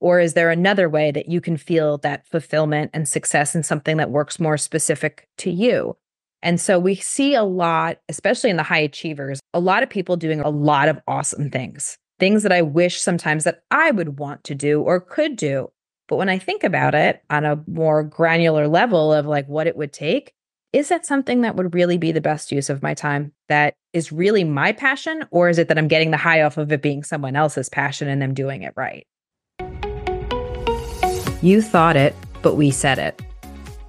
Or is there another way that you can feel that fulfillment and success in something that works more specific to you? And so we see a lot, especially in the high achievers, a lot of people doing a lot of awesome things, things that I wish sometimes that I would want to do or could do. But when I think about it on a more granular level of like what it would take, is that something that would really be the best use of my time that is really my passion? Or is it that I'm getting the high off of it being someone else's passion and them doing it right? You thought it, but we said it.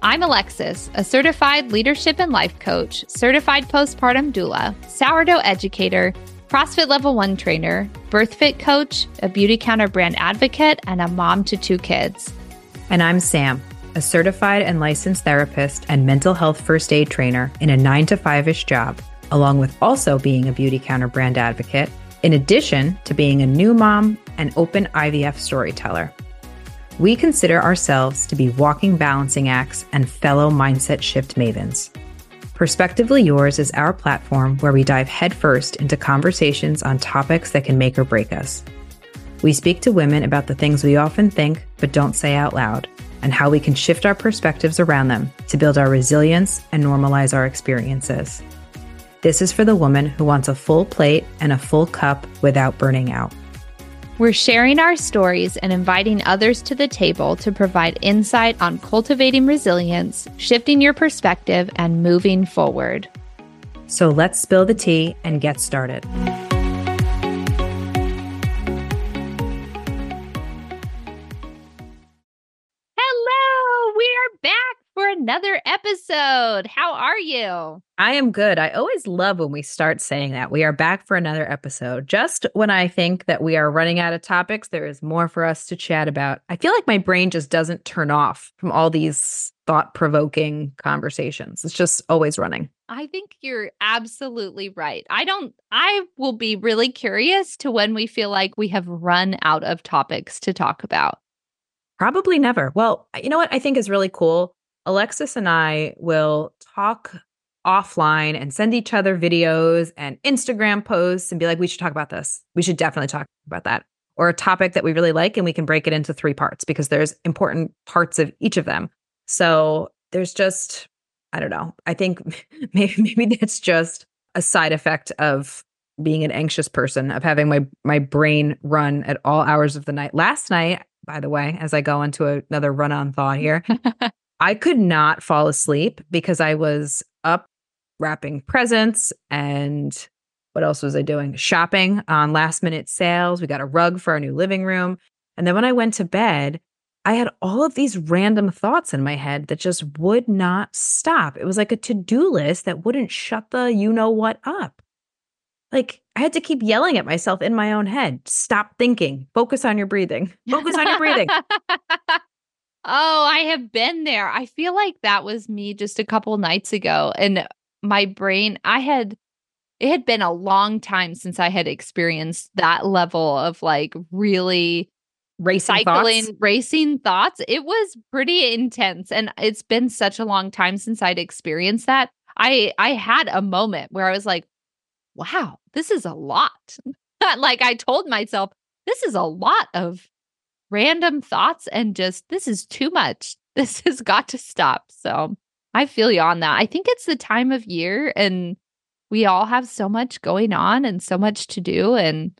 I'm Alexis, a certified leadership and life coach, certified postpartum doula, sourdough educator, CrossFit Level 1 trainer, BirthFit coach, a Beautycounter brand advocate, and a mom to 2 kids. And I'm Sam, a certified and licensed therapist and mental health first aid trainer in a 9-to-5-ish job, along with also being a Beautycounter brand advocate, in addition to being a new mom and open IVF storyteller. We consider ourselves to be walking balancing acts and fellow mindset shift mavens. Perspectively Yours is our platform where we dive headfirst into conversations on topics that can make or break us. We speak to women about the things we often think but don't say out loud and how we can shift our perspectives around them to build our resilience and normalize our experiences. This is for the woman who wants a full plate and a full cup without burning out. We're sharing our stories and inviting others to the table to provide insight on cultivating resilience, shifting your perspective, and moving forward. So let's spill the tea and get started. Hello, we are back for another episode. How are you? I am good. I always love when we start saying that. We are back for another episode. Just when I think that we are running out of topics, there is more for us to chat about. I feel like my brain just doesn't turn off from all these thought-provoking conversations. It's just always running. I think you're absolutely right. I will be really curious to when we feel like we have run out of topics to talk about. Probably never. Well, you know what I think is really cool? Alexis and I will talk offline and send each other videos and Instagram posts and be like, we should talk about this. We should definitely talk about that. Or a topic that we really like, and we can break it into 3 parts because there's important parts of each of them. So there's just, I don't know. I think maybe that's just a side effect of being an anxious person, of having my brain run at all hours of the night. Last night, by the way, as I go into another run-on thought here, I could not fall asleep because I was up wrapping presents and what else was I doing? Shopping on last minute sales. We got a rug for our new living room. And then when I went to bed, I had all of these random thoughts in my head that just would not stop. It was like a to-do list that wouldn't shut the you-know-what up. Like I had to keep yelling at myself in my own head. Stop thinking. Focus on your breathing. Focus on your breathing. Oh, I have been there. I feel like that was me just a couple nights ago. And my brain, it had been a long time since I had experienced that level of like really racing thoughts. It was pretty intense. And it's been such a long time since I'd experienced that. I had a moment where I was like, wow, this is a lot. Like I told myself, this is a lot of random thoughts and just, this is too much. This has got to stop. So I feel you on that. I think it's the time of year and we all have so much going on and so much to do and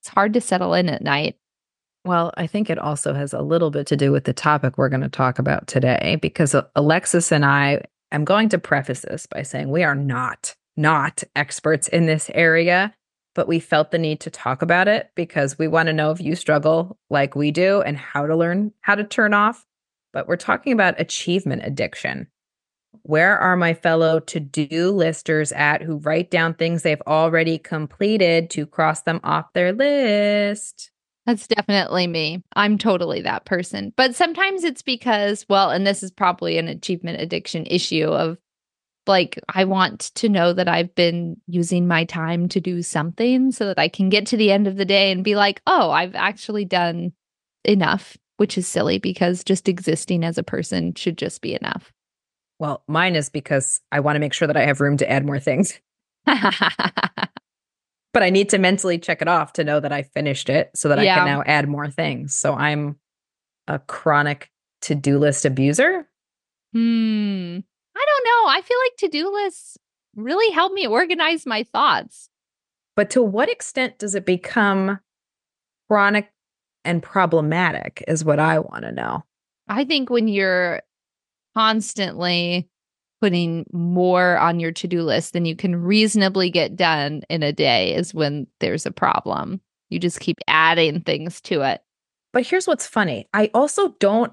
it's hard to settle in at night. Well, I think it also has a little bit to do with the topic we're going to talk about today because Alexis and I'm going to preface this by saying we are not experts in this area. But we felt the need to talk about it because we want to know if you struggle like we do and how to learn how to turn off. But we're talking about achievement addiction. Where are my fellow to-do listers at who write down things they've already completed to cross them off their list? That's definitely me. I'm totally that person. But sometimes it's because, well, and this is probably an achievement addiction issue of like, I want to know that I've been using my time to do something so that I can get to the end of the day and be like, oh, I've actually done enough, which is silly because just existing as a person should just be enough. Well, mine is because I want to make sure that I have room to add more things. But I need to mentally check it off to know that I finished it so that I can now add more things. So I'm a chronic to-do list abuser? I don't know. I feel like to-do lists really help me organize my thoughts. But to what extent does it become chronic and problematic is what I want to know. I think when you're constantly putting more on your to-do list than you can reasonably get done in a day is when there's a problem. You just keep adding things to it. But here's what's funny. I also don't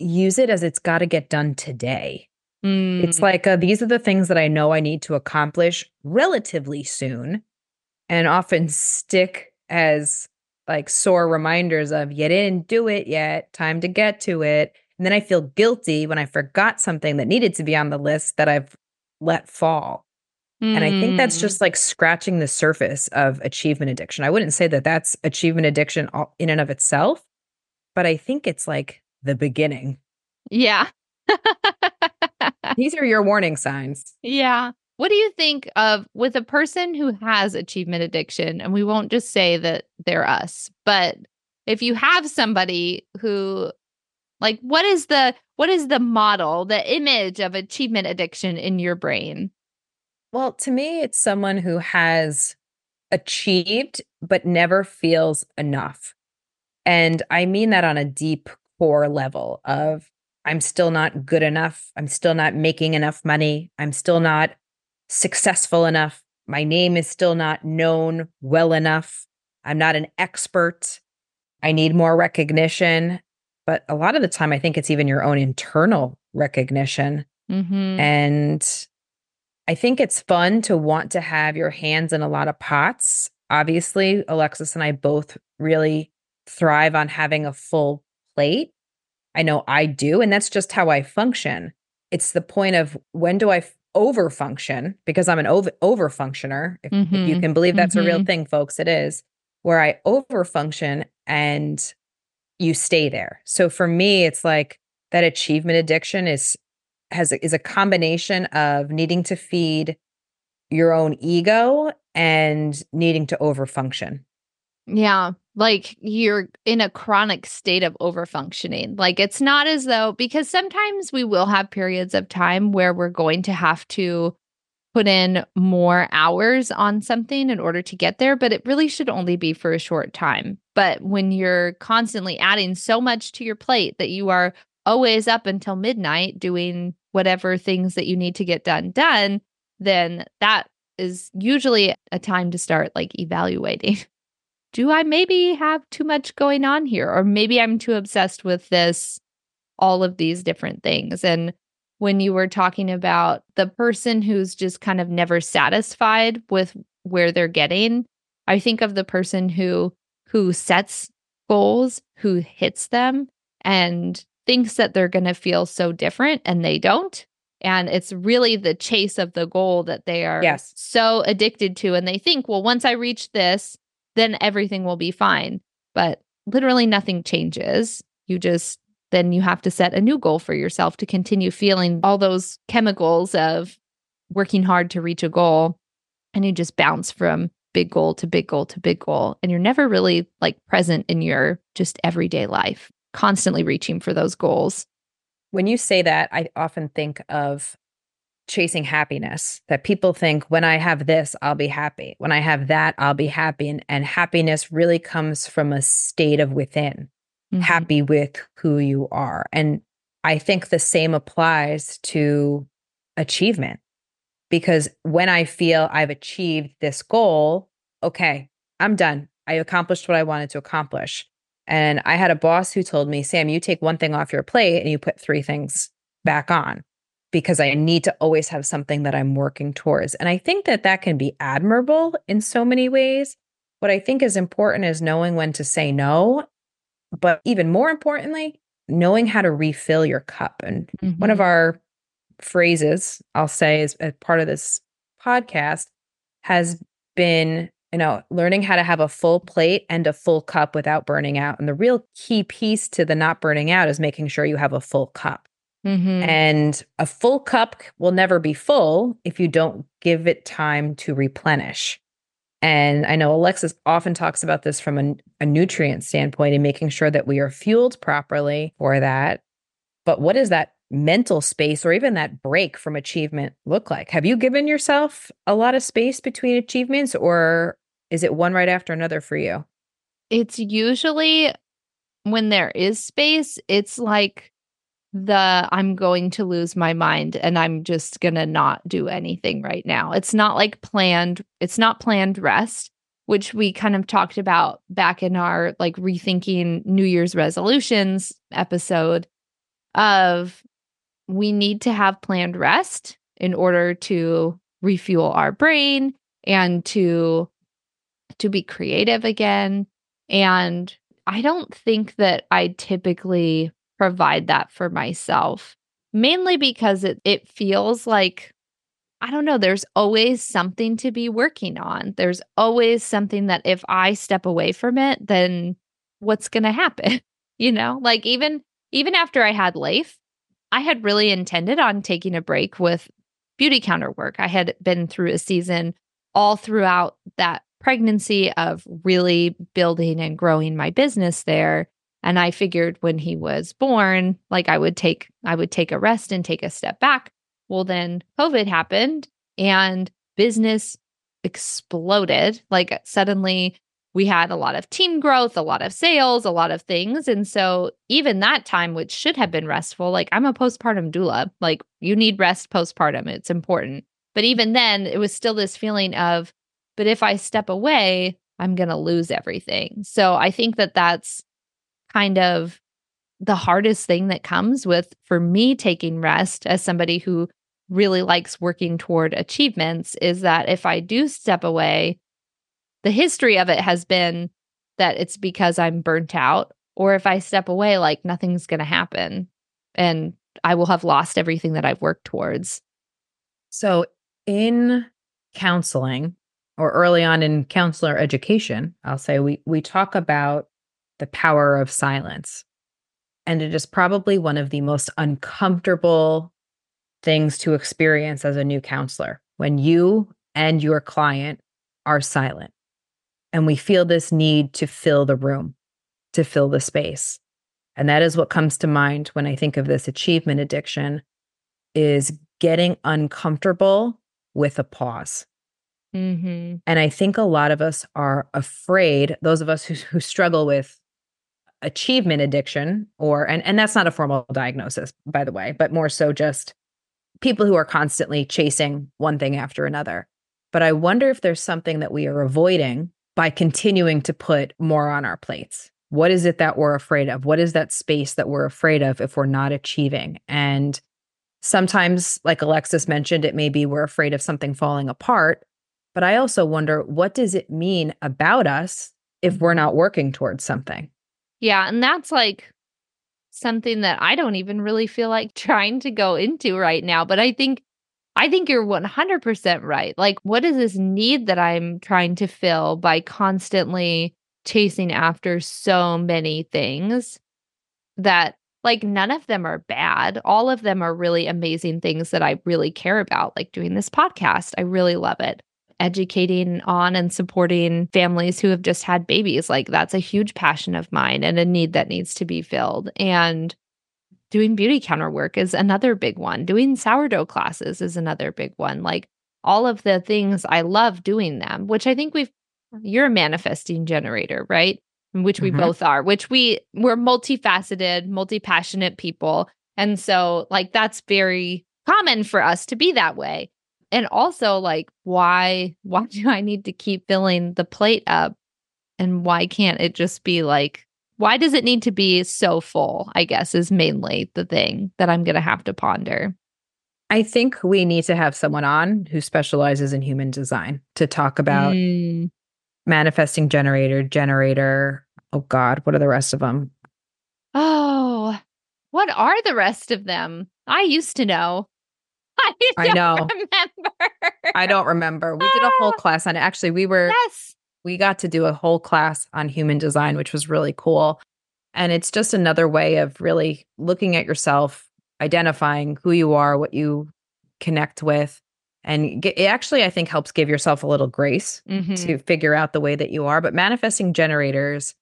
use it as it's got to get done today. It's like, these are the things that I know I need to accomplish relatively soon, and often stick as like sore reminders of, you didn't do it yet, time to get to it. And then I feel guilty when I forgot something that needed to be on the list that I've let fall. And I think that's just like scratching the surface of achievement addiction. I wouldn't say that that's achievement addiction in and of itself, but I think it's like the beginning. Yeah. These are your warning signs. Yeah. What do you think of with a person who has achievement addiction? And we won't just say that they're us, but if you have somebody who, like, what is the model, the image of achievement addiction in your brain? Well, to me, it's someone who has achieved but never feels enough. And I mean that on a deep core level of, I'm still not good enough. I'm still not making enough money. I'm still not successful enough. My name is still not known well enough. I'm not an expert. I need more recognition. But a lot of the time, I think it's even your own internal recognition. And I think it's fun to want to have your hands in a lot of pots. Obviously, Alexis and I both really thrive on having a full plate. I know I do, and that's just how I function. It's the point of, when do I overfunction? Because I'm an overfunctioner. If you can believe that's a real thing, folks, it is, where I overfunction and you stay there. So for me, it's like that achievement addiction is a combination of needing to feed your own ego and needing to overfunction. Yeah, like you're in a chronic state of overfunctioning. Like, it's not as though, because sometimes we will have periods of time where we're going to have to put in more hours on something in order to get there, but it really should only be for a short time. But when you're constantly adding so much to your plate that you are always up until midnight doing whatever things that you need to get done, then that is usually a time to start like evaluating. Do I maybe have too much going on here? Or maybe I'm too obsessed with this, all of these different things. And when you were talking about the person who's just kind of never satisfied with where they're getting, I think of the person who sets goals, who hits them, and thinks that they're going to feel so different, and they don't. And it's really the chase of the goal that they are so addicted to. And they think, well, once I reach this, then everything will be fine. But literally nothing changes. Then you have to set a new goal for yourself to continue feeling all those chemicals of working hard to reach a goal. And you just bounce from big goal to big goal to big goal. And you're never really like present in your just everyday life, constantly reaching for those goals. When you say that, I often think of chasing happiness, that people think, when I have this, I'll be happy. When I have that, I'll be happy. And happiness really comes from a state of within, happy with who you are. And I think the same applies to achievement, because when I feel I've achieved this goal, okay, I'm done. I accomplished what I wanted to accomplish. And I had a boss who told me, Sam, you take one thing off your plate and you put three things back on, because I need to always have something that I'm working towards. And I think that that can be admirable in so many ways. What I think is important is knowing when to say no, but even more importantly, knowing how to refill your cup. And one of our phrases, I'll say, is as part of this podcast, has been, learning how to have a full plate and a full cup without burning out. And the real key piece to the not burning out is making sure you have a full cup. And a full cup will never be full if you don't give it time to replenish. And I know Alexis often talks about this from a a nutrient standpoint and making sure that we are fueled properly for that. But what is that mental space or even that break from achievement look like? Have you given yourself a lot of space between achievements, or is it one right after another for you? It's usually when there is space, it's like I'm going to lose my mind and I'm just going to not do anything right now. It's not like planned. It's not planned rest, which we kind of talked about back in our like rethinking New Year's resolutions episode of we need to have planned rest in order to refuel our brain and to be creative again. And I don't think that I typically provide that for myself, mainly because it feels like, I don't know, there's always something to be working on. There's always something that if I step away from it, then what's going to happen? You know, like even after I had Leif, I had really intended on taking a break with Beautycounter work. I had been through a season all throughout that pregnancy of really building and growing my business there. And I figured when he was born, like I would take a rest and take a step back. Well, then COVID happened and business exploded. Like suddenly we had a lot of team growth, a lot of sales, a lot of things. And so even that time, which should have been restful, like I'm a postpartum doula, like you need rest postpartum. It's important. But even then it was still this feeling of, but if I step away, I'm going to lose everything. So I think that that's kind of the hardest thing that comes with, for me, taking rest as somebody who really likes working toward achievements, is that if I do step away, the history of it has been that it's because I'm burnt out, or if I step away, like nothing's going to happen and I will have lost everything that I've worked towards. So in counseling, or early on in counselor education, I'll say we talk about the power of silence. And it is probably one of the most uncomfortable things to experience as a new counselor, when you and your client are silent. And we feel this need to fill the room, to fill the space. And that is what comes to mind when I think of this achievement addiction, is getting uncomfortable with a pause. Mm-hmm. And I think a lot of us are afraid, those of us who struggle with achievement addiction, and that's not a formal diagnosis, by the way, but more so just people who are constantly chasing one thing after another. But I wonder if there's something that we are avoiding by continuing to put more on our plates. What is it that we're afraid of? What is that space that we're afraid of if we're not achieving? And sometimes, like Alexis mentioned, it may be we're afraid of something falling apart. But I also wonder, what does it mean about us if we're not working towards something? Yeah. And that's like something that I don't even really feel like trying to go into right now. But I think you're 100% right. Like, what is this need that I'm trying to fill by constantly chasing after so many things that like none of them are bad. All of them are really amazing things that I really care about, like doing this podcast. I really love it. Educating on and supporting families who have just had babies. Like that's a huge passion of mine and a need that needs to be filled. And doing Beautycounter work is another big one. Doing sourdough classes is another big one. Like all of the things, I love doing them, which I think you're a manifesting generator, right? Which we both are, which we're multifaceted, multi-passionate people. And so like, that's very common for us to be that way. And also, like, why do I need to keep filling the plate up? And why can't it just be like, why does it need to be so full, I guess, is mainly the thing that I'm going to have to ponder. I think we need to have someone on who specializes in human design to talk about manifesting generator. Oh, God, what are the rest of them? Oh, what are the rest of them? I used to know. I don't remember. We did a whole class on it. Actually, we got to do a whole class on human design, which was really cool. And it's just another way of really looking at yourself, identifying who you are, what you connect with. And it actually, I think, helps give yourself a little grace to figure out the way that you are. But manifesting generators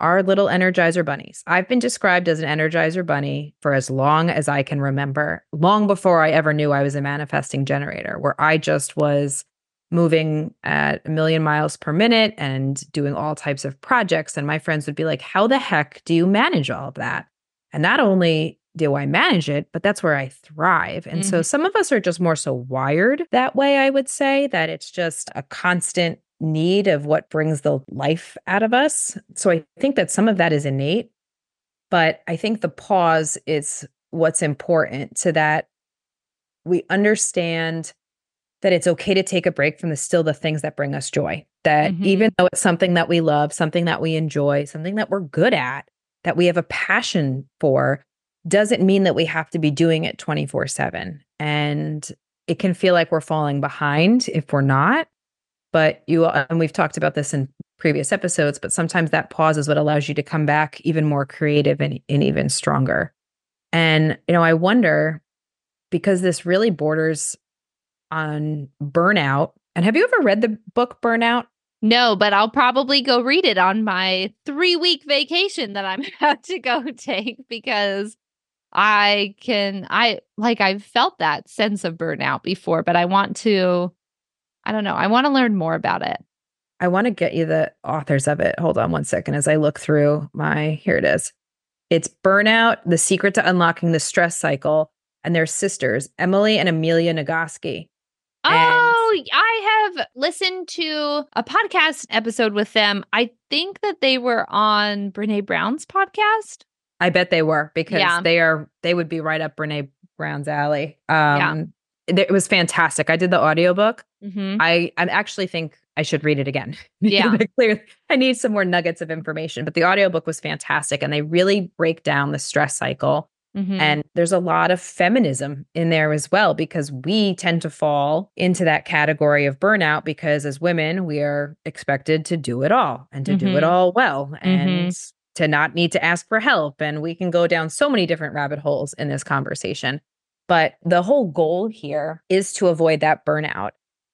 Our little Energizer bunnies. I've been described as an Energizer bunny for as long as I can remember, long before I ever knew I was a manifesting generator, where I just was moving at 1,000,000 miles per minute and doing all types of projects. And my friends would be like, how the heck do you manage all of that? And not only do I manage it, but that's where I thrive. And so some of us are just more so wired that way, I would say, that it's just a constant need of what brings the life out of us. So I think that some of that is innate, but I think the pause is what's important, so that we understand that it's okay to take a break from the things that bring us joy, that even though it's something that we love, something that we enjoy, something that we're good at, that we have a passion for, doesn't mean that we have to be doing it 24/7. And it can feel like we're falling behind if we're not. But and we've talked about this in previous episodes, but sometimes that pause is what allows you to come back even more creative and even stronger. And, I wonder, because this really borders on burnout. And have you ever read the book Burnout? No, but I'll probably go read it on my 3-week vacation that I'm about to go take, because I've felt that sense of burnout before, but I want to learn more about it. I want to get you the authors of it. Hold on one second as I look through here it is. It's Burnout: The Secret to Unlocking the Stress Cycle. And they're sisters, Emily and Amelia Nagoski. Oh, I have listened to a podcast episode with them. I think that they were on Brene Brown's podcast. I bet they were, because they would be right up Brene Brown's alley. It was fantastic. I did the audiobook. I actually think I should read it again. Yeah. Clearly, I need some more nuggets of information, but the audiobook was fantastic. And they really break down the stress cycle. And there's a lot of feminism in there as well, because we tend to fall into that category of burnout, because as women, we are expected to do it all and to do it all well and to not need to ask for help. And we can go down so many different rabbit holes in this conversation. But the whole goal here is to avoid that burnout,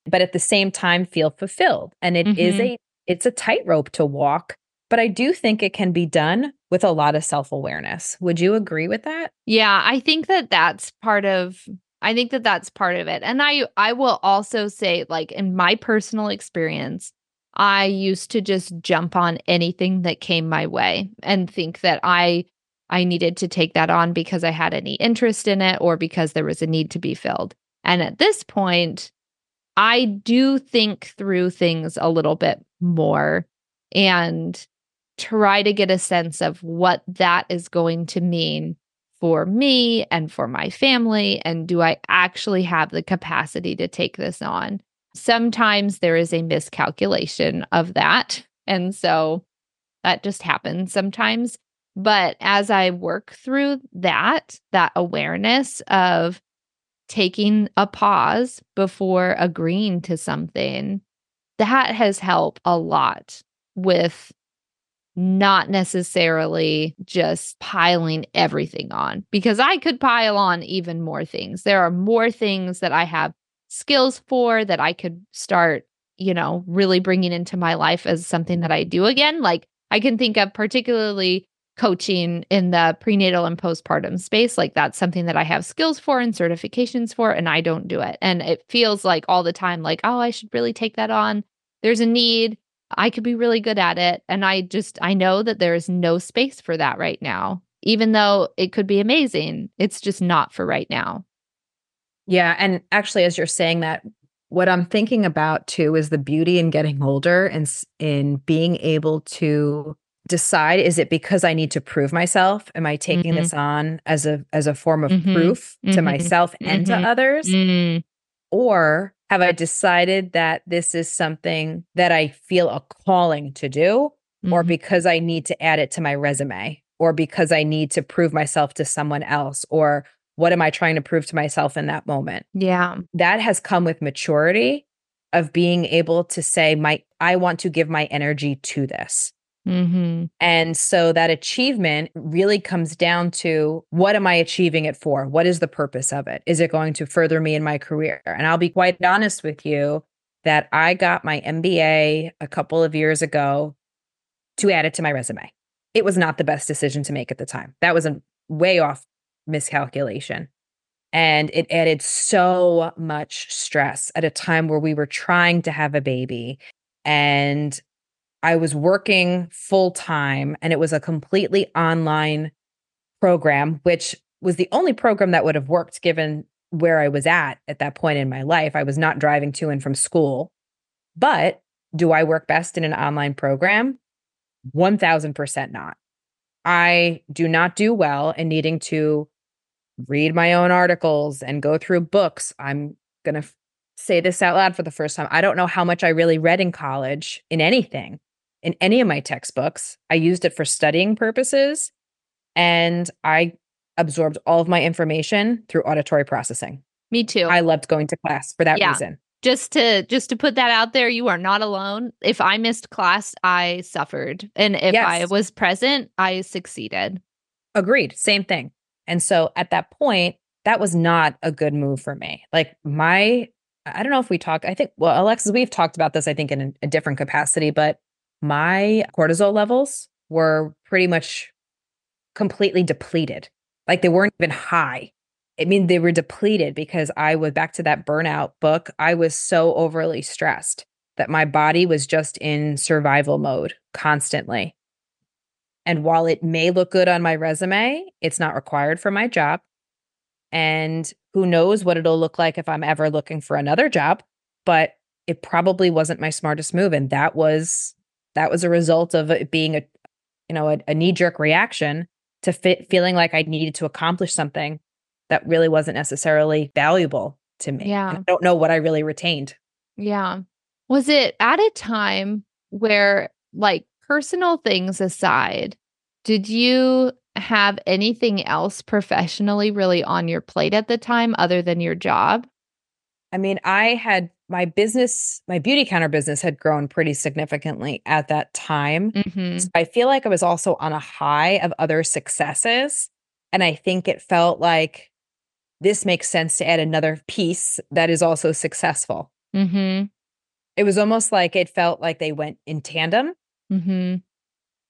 but at the same time, feel fulfilled. And it is it's a tightrope to walk. But I do think it can be done with a lot of self-awareness. Would you agree with that? Yeah, I think that that's part of it. And I will also say, like, in my personal experience, I used to just jump on anything that came my way and think that I needed to take that on because I had any interest in it or because there was a need to be filled. And at this point, I do think through things a little bit more and try to get a sense of what that is going to mean for me and for my family. And do I actually have the capacity to take this on? Sometimes there is a miscalculation of that. And so that just happens sometimes. But as I work through that awareness of taking a pause before agreeing to something, that has helped a lot with not necessarily just piling everything on, because I could pile on even more things. There are more things that I have skills for that I could start, really bringing into my life as something that I do again. Like, I can think of particularly coaching in the prenatal and postpartum space. Like, that's something that I have skills for and certifications for, and I don't do it. And it feels like all the time, like, oh, I should really take that on. There's a need. I could be really good at it. And I know that there is no space for that right now. Even though it could be amazing, it's just not for right now. Yeah. And actually, as you're saying that, what I'm thinking about too is the beauty in getting older and in being able to decide, is it because I need to prove myself? Am I taking this on as a form of proof to myself and to others? Or have I decided that this is something that I feel a calling to do, or because I need to add it to my resume, or because I need to prove myself to someone else, or what am I trying to prove to myself in that moment? Yeah. That has come with maturity of being able to say, I want to give my energy to this. And so that achievement really comes down to, what am I achieving it for? What is the purpose of it? Is it going to further me in my career? And I'll be quite honest with you that I got my MBA a couple of years ago to add it to my resume. it was not the best decision to make at the time. That was a way off miscalculation. And it added so much stress at a time where we were trying to have a baby and I was working full time, and it was a completely online program, which was the only program that would have worked given where I was at that point in my life. I was not driving to and from school. But do I work best in an online program? 1000% not. I do not do well in needing to read my own articles and go through books. I'm going to say this out loud for the first time. I don't know how much I really read in college in anything, in any of my textbooks. I used it for studying purposes, and I absorbed all of my information through auditory processing. Me too. I loved going to class for that reason. Just to put that out there, you are not alone. If I missed class, I suffered. And if I was present, I succeeded. Agreed. Same thing. And so at that point, that was not a good move for me. Like I don't know if we talked, I think, well, Alexis, we've talked about this, I think, in a different capacity, but my cortisol levels were pretty much completely depleted. Like they weren't even high. I mean, they were depleted because I was back to that burnout book. I was so overly stressed that my body was just in survival mode constantly. And while it may look good on my resume, it's not required for my job. And who knows what it'll look like if I'm ever looking for another job, but it probably wasn't my smartest move. And that was a result of it being a knee-jerk reaction to feeling like I needed to accomplish something that really wasn't necessarily valuable to me. Yeah. I don't know what I really retained. Yeah. Was it at a time where, like, personal things aside, did you have anything else professionally really on your plate at the time other than your job? I mean, I had my business, my Beautycounter business had grown pretty significantly at that time. Mm-hmm. So I feel like I was also on a high of other successes. And I think it felt like this makes sense to add another piece that is also successful. Mm-hmm. It was almost like it felt like they went in tandem. Mm-hmm.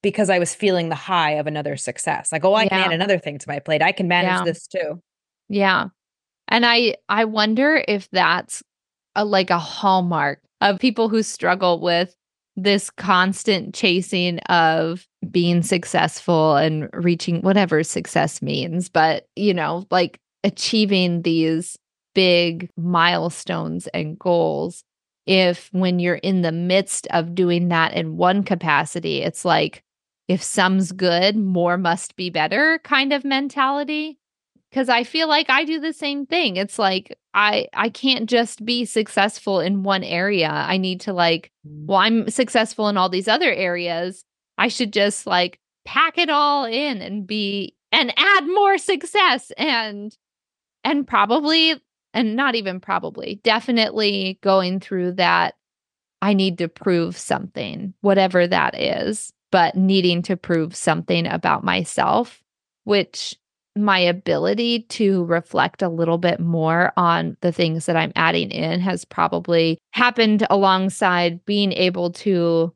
Because I was feeling the high of another success. Like, oh, I can add another thing to my plate. I can manage this too. Yeah. And I wonder if that's a hallmark of people who struggle with this constant chasing of being successful and reaching whatever success means, but, achieving these big milestones and goals. If when you're in the midst of doing that in one capacity, it's like, if some's good, more must be better kind of mentality. Because I feel like I do the same thing. It's like, I can't just be successful in one area. I need to I'm successful in all these other areas. I should just pack it all in and add more success and probably... And not even probably, definitely going through that, I need to prove something, whatever that is, but needing to prove something about myself, which my ability to reflect a little bit more on the things that I'm adding in has probably happened alongside being able to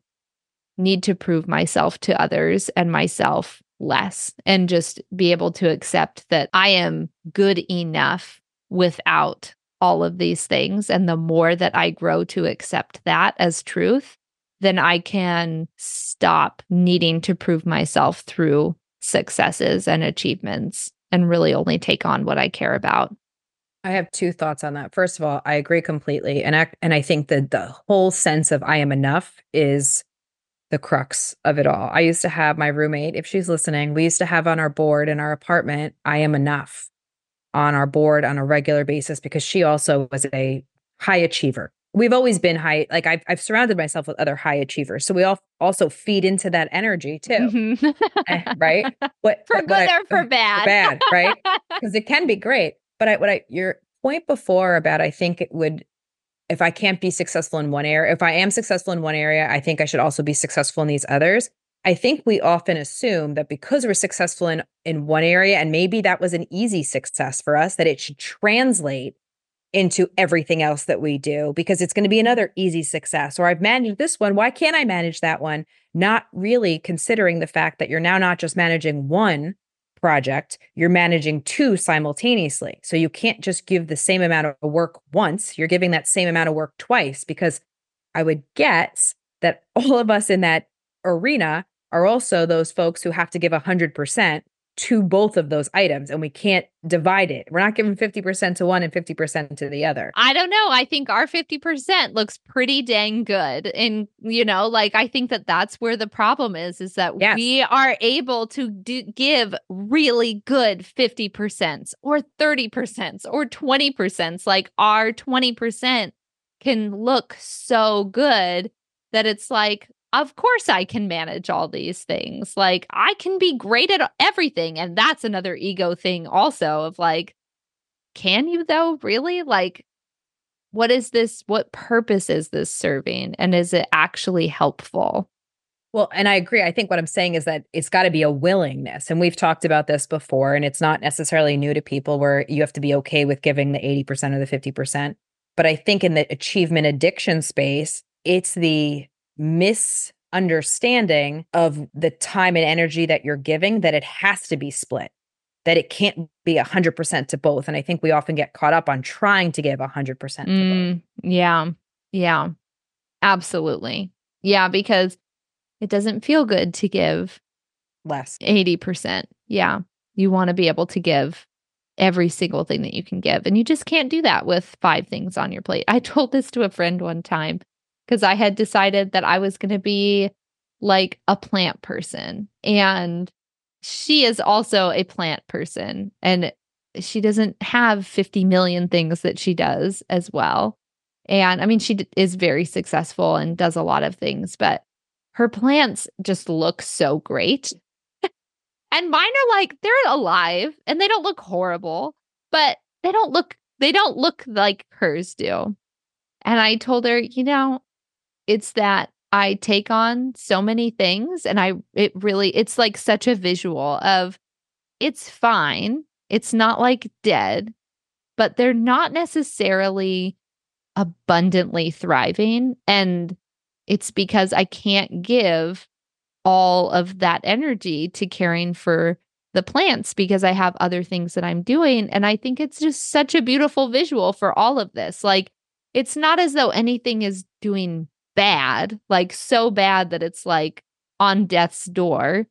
need to prove myself to others and myself less, and just be able to accept that I am good enough without all of these things. And the more that I grow to accept that as truth, then I can stop needing to prove myself through successes and achievements and really only take on what I care about. I have two thoughts on that. First of all, I agree completely. And I think that the whole sense of I am enough is the crux of it all. I used to have my roommate, if she's listening, we used to have on our board in our apartment, I am enough, on our board on a regular basis, because she also was a high achiever. We've always been high. Like I've surrounded myself with other high achievers. So we all also feed into that energy too. Mm-hmm. Right. But for good or for bad. For bad, right? Because it can be great. But your point before about, I think it would, if I can't be successful in one area, if I am successful in one area, I think I should also be successful in these others. I think we often assume that because we're successful in one area, and maybe that was an easy success for us, that it should translate into everything else that we do, because it's going to be another easy success, or I've managed this one, why can't I manage that one? Not really considering the fact that you're now not just managing one project, you're managing two simultaneously. So you can't just give the same amount of work once, you're giving that same amount of work twice, because I would guess that all of us in that arena are also those folks who have to give 100% to both of those items, and we can't divide it. We're not giving 50% to one and 50% to the other. I don't know. I think our 50% looks pretty dang good. And, you know, like, I think that that's where the problem is that yes, we are able to give really good 50% or 30% or 20%. Like, our 20% can look so good that it's like, of course I can manage all these things. Like, I can be great at everything. And that's another ego thing also of like, can you though, really? Like, what is this? What purpose is this serving? And is it actually helpful? Well, and I agree. I think what I'm saying is that it's got to be a willingness. And we've talked about this before, and it's not necessarily new to people, where you have to be okay with giving the 80% or the 50%. But I think in the achievement addiction space, it's the misunderstanding of the time and energy that you're giving, that it has to be split, that it can't be 100% to both. And I think we often get caught up on trying to give 100% to both. Yeah. Yeah. Absolutely. Yeah. Because it doesn't feel good to give less 80%. Yeah. You want to be able to give every single thing that you can give. And you just can't do that with 5 things on your plate. I told this to a friend one time, because I had decided that I was going to be like a plant person. And she is also a plant person. And she doesn't have 50 million things that she does as well. And I mean, she is very successful and does a lot of things, but her plants just look so great. And mine are like, they're alive and they don't look horrible, but they don't look like hers do. And I told her, you know, it's that I take on so many things, and it's like such a visual of, it's fine. It's not like dead, but they're not necessarily abundantly thriving. And it's because I can't give all of that energy to caring for the plants, because I have other things that I'm doing. And I think it's just such a beautiful visual for all of this. Like, it's not as though anything is doing bad, like so bad that it's like on death's door,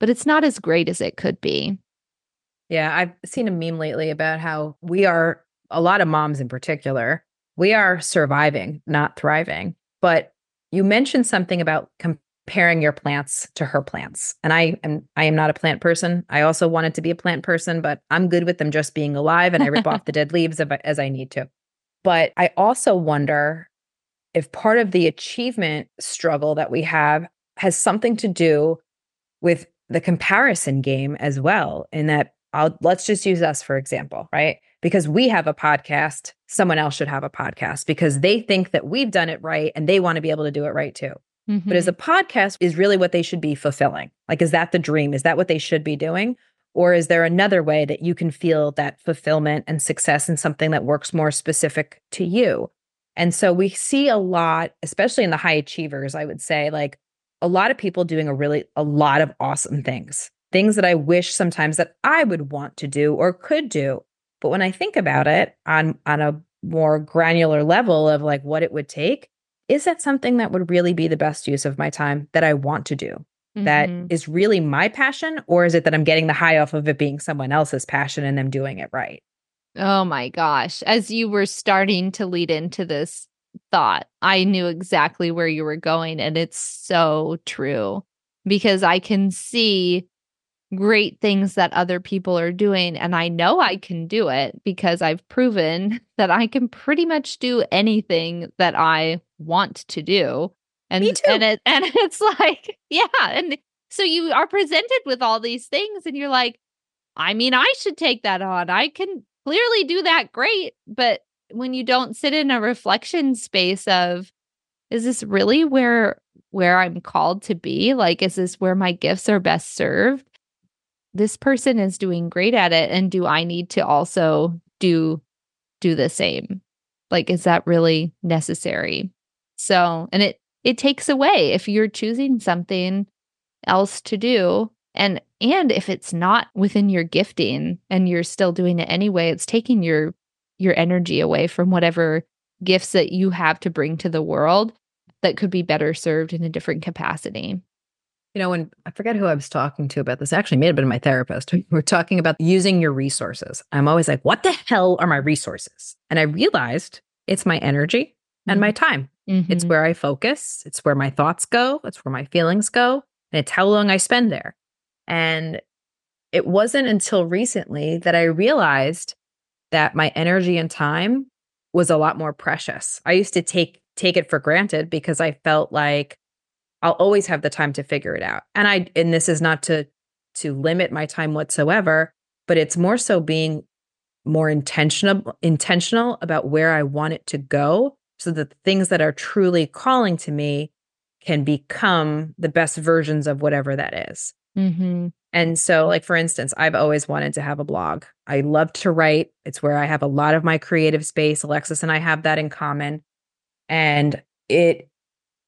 but it's not as great as it could be. Yeah, I've seen a meme lately about how we are, a lot of moms in particular, we are surviving, not thriving. But you mentioned something about comparing your plants to her plants. And I am not a plant person. I also wanted to be a plant person, but I'm good with them just being alive, and I rip off the dead leaves as I need to. But I also wonder if part of the achievement struggle that we have has something to do with the comparison game as well. In that, let's just use us for example, right? Because we have a podcast, someone else should have a podcast because they think that we've done it right and they want to be able to do it right too. Mm-hmm. But is a podcast is really what they should be fulfilling? Like, is that the dream? Is that what they should be doing? Or is there another way that you can feel that fulfillment and success in something that works more specific to you? And so we see a lot, especially in the high achievers, I would say, like a lot of people doing a lot of awesome things that I wish sometimes that I would want to do or could do. But when I think about it on a more granular level of like what it would take, is that something that would really be the best use of my time that I want to do? That mm-hmm. is really my passion, or is it that I'm getting the high off of it being someone else's passion and them doing it right? Oh my gosh. As you were starting to lead into this thought, I knew exactly where you were going. And it's so true, because I can see great things that other people are doing. And I know I can do it because I've proven that I can pretty much do anything that I want to do. And, me too. And it's like, yeah. And so you are presented with all these things and you're like, I mean, I should take that on. I can clearly do that great. But when you don't sit in a reflection space of, is this really where I'm called to be? Like, is this where my gifts are best served? This person is doing great at it. And do I need to also do the same? Like, is that really necessary? So, and it takes away if you're choosing something else to do. And if it's not within your gifting and you're still doing it anyway, it's taking your energy away from whatever gifts that you have to bring to the world that could be better served in a different capacity. You know, when I forget who I was talking to about this, actually may have been my therapist. We were talking about using your resources. I'm always like, what the hell are my resources? And I realized it's my energy and my time. Mm-hmm. It's where I focus. It's where my thoughts go. It's where my feelings go. And it's how long I spend there. And it wasn't until recently that I realized that my energy and time was a lot more precious. I used to take it for granted because I felt like I'll always have the time to figure it out. And this is not to limit my time whatsoever, but it's more so being more intentional about where I want it to go so that the things that are truly calling to me can become the best versions of whatever that is. Mm-hmm. And so, like, for instance, I've always wanted to have a blog. I love to write. It's where I have a lot of my creative space. Alexis and I have that in common. And it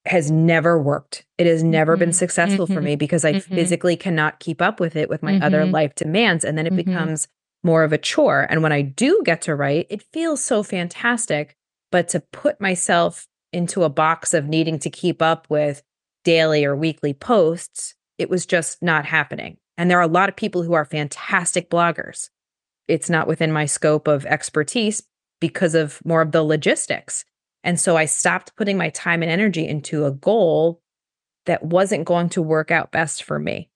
has never worked. It has never been successful for me because I physically cannot keep up with it with my other life demands. And then it becomes more of a chore. And when I do get to write, it feels so fantastic. But to put myself into a box of needing to keep up with daily or weekly posts, it was just not happening. And there are a lot of people who are fantastic bloggers. It's not within my scope of expertise because of more of the logistics. And so I stopped putting my time and energy into a goal that wasn't going to work out best for me.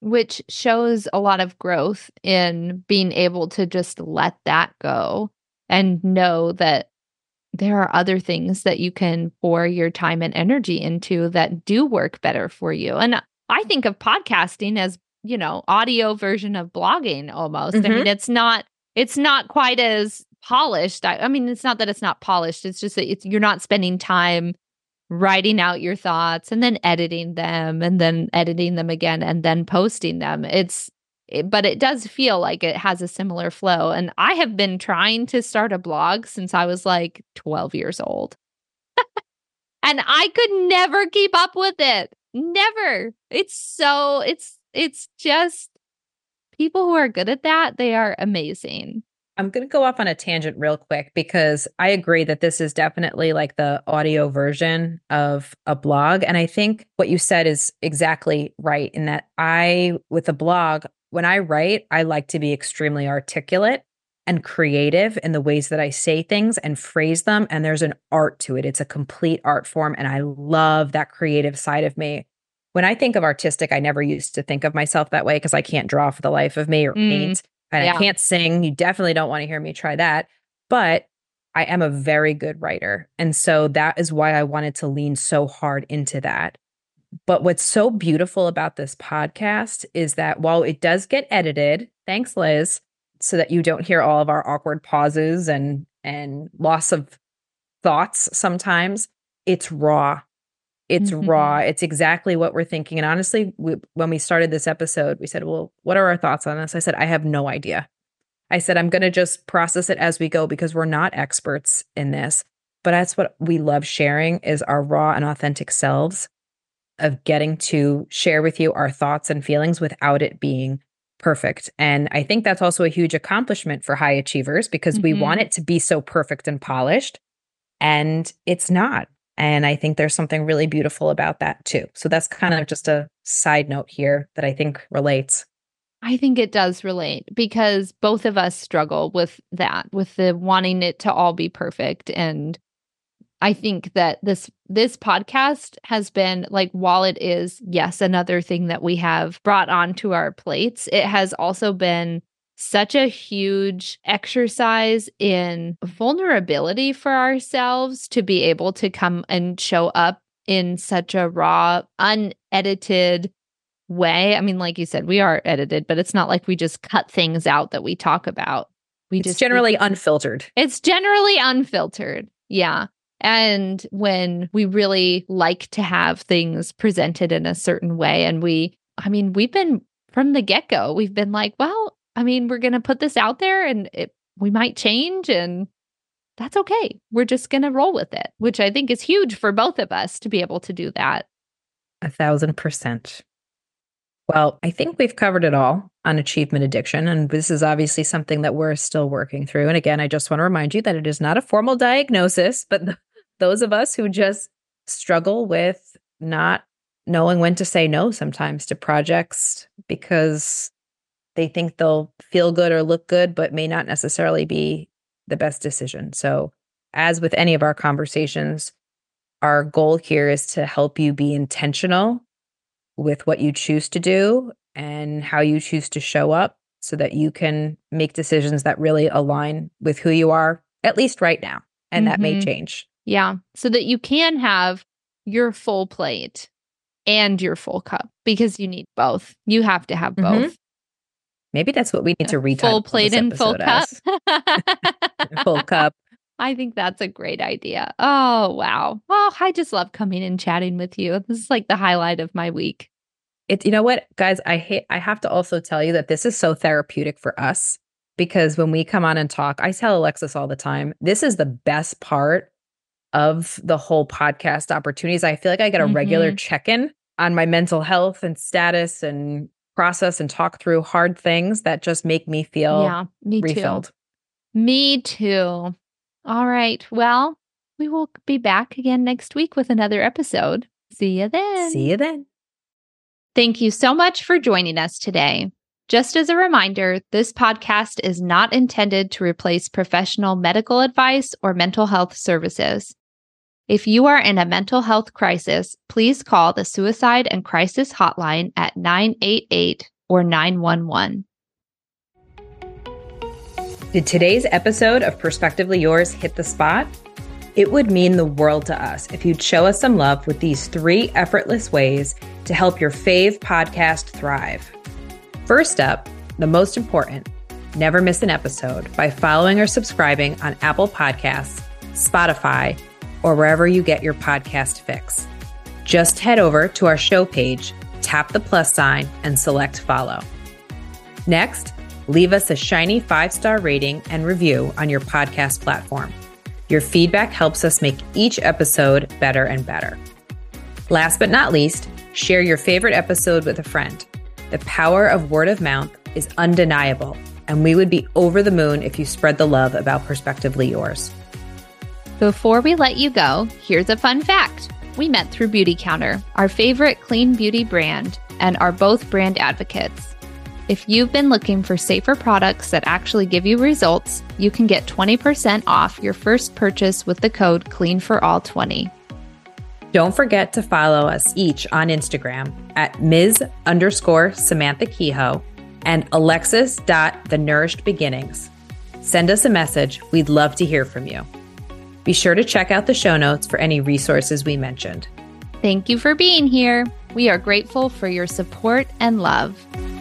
Which shows a lot of growth in being able to just let that go and know that there are other things that you can pour your time and energy into that do work better for you. And I think of podcasting as, you know, audio version of blogging almost. I mean, it's not quite as polished. I mean, it's not that it's not polished. It's just that you're not spending time writing out your thoughts and then editing them and then editing them again and then posting them. But it does feel like it has a similar flow. And I have been trying to start a blog since I was like 12 years old. And I could never keep up with it. Never. It's just people who are good at that, they are amazing. I'm going to go off on a tangent real quick because I agree that this is definitely like the audio version of a blog. And I think what you said is exactly right in that with a blog, when I write, I like to be extremely articulate and creative in the ways that I say things and phrase them. And there's an art to it. It's a complete art form. And I love that creative side of me. When I think of artistic, I never used to think of myself that way because I can't draw for the life of me or paint. And I can't sing. You definitely don't want to hear me try that. But I am a very good writer. And so that is why I wanted to lean so hard into that. But what's so beautiful about this podcast is that while it does get edited, thanks, Liz, so that you don't hear all of our awkward pauses and loss of thoughts sometimes, it's raw. It's raw. It's exactly what we're thinking. And honestly, when we started this episode, we said, well, what are our thoughts on this? I said, I have no idea. I said, I'm going to just process it as we go because we're not experts in this. But that's what we love sharing is our raw and authentic selves of getting to share with you our thoughts and feelings without it being perfect. And I think that's also a huge accomplishment for high achievers because we want it to be so perfect and polished. And it's not. And I think there's something really beautiful about that too. So that's kind of just a side note here that I think relates. I think it does relate because both of us struggle with that, with the wanting it to all be perfect. And I think that this podcast has been like, while it is, yes, another thing that we have brought onto our plates, it has also been such a huge exercise in vulnerability for ourselves to be able to come and show up in such a raw, unedited way. I mean, like you said, we are edited, but it's not like we just cut things out that we talk about. It's generally unfiltered. Yeah. And when we really like to have things presented in a certain way, and we've been from the get-go, we've been like, well, I mean, we're going to put this out there and we might change and that's okay. We're just going to roll with it, which I think is huge for both of us to be able to do that. 1,000%. Well, I think we've covered it all on achievement addiction. And this is obviously something that we're still working through. And again, I just want to remind you that it is not a formal diagnosis, but those of us who just struggle with not knowing when to say no sometimes to projects because they think they'll feel good or look good, but may not necessarily be the best decision. So as with any of our conversations, our goal here is to help you be intentional with what you choose to do and how you choose to show up so that you can make decisions that really align with who you are, at least right now. And that may change. Yeah. So that you can have your full plate and your full cup, because you need both. You have to have both. Maybe that's what we need to retitle. Full plate and full cup. Full cup. I think that's a great idea. Oh, wow. Oh, I just love coming and chatting with you. This is like the highlight of my week. You know what, guys? I have to also tell you that this is so therapeutic for us, because when we come on and talk, I tell Alexis all the time, this is the best part of the whole podcast opportunities. I feel like I get a regular check-in on my mental health and status and process and talk through hard things that just make me feel refilled. Me too. All right. Well, we will be back again next week with another episode. See you then. See you then. Thank you so much for joining us today. Just as a reminder, this podcast is not intended to replace professional medical advice or mental health services. If you are in a mental health crisis, please call the Suicide and Crisis Hotline at 988 or 911. Did today's episode of Perspectively Yours hit the spot? It would mean the world to us if you'd show us some love with these 3 effortless ways to help your fave podcast thrive. First up, the most important, never miss an episode by following or subscribing on Apple Podcasts, Spotify, or wherever you get your podcast fix. Just head over to our show page, tap the +sign, and select follow. Next, leave us a shiny 5-star rating and review on your podcast platform. Your feedback helps us make each episode better and better. Last but not least, share your favorite episode with a friend. The power of word of mouth is undeniable, and we would be over the moon if you spread the love about Perspectively Yours. Before we let you go, here's a fun fact. We met through Beautycounter, our favorite clean beauty brand, and are both brand advocates. If you've been looking for safer products that actually give you results, you can get 20% off your first purchase with the code CLEANFORALL20. Don't forget to follow us each on Instagram at ms_samanthakehoe and alexis.thenourishedbeginnings. Send us a message. We'd love to hear from you. Be sure to check out the show notes for any resources we mentioned. Thank you for being here. We are grateful for your support and love.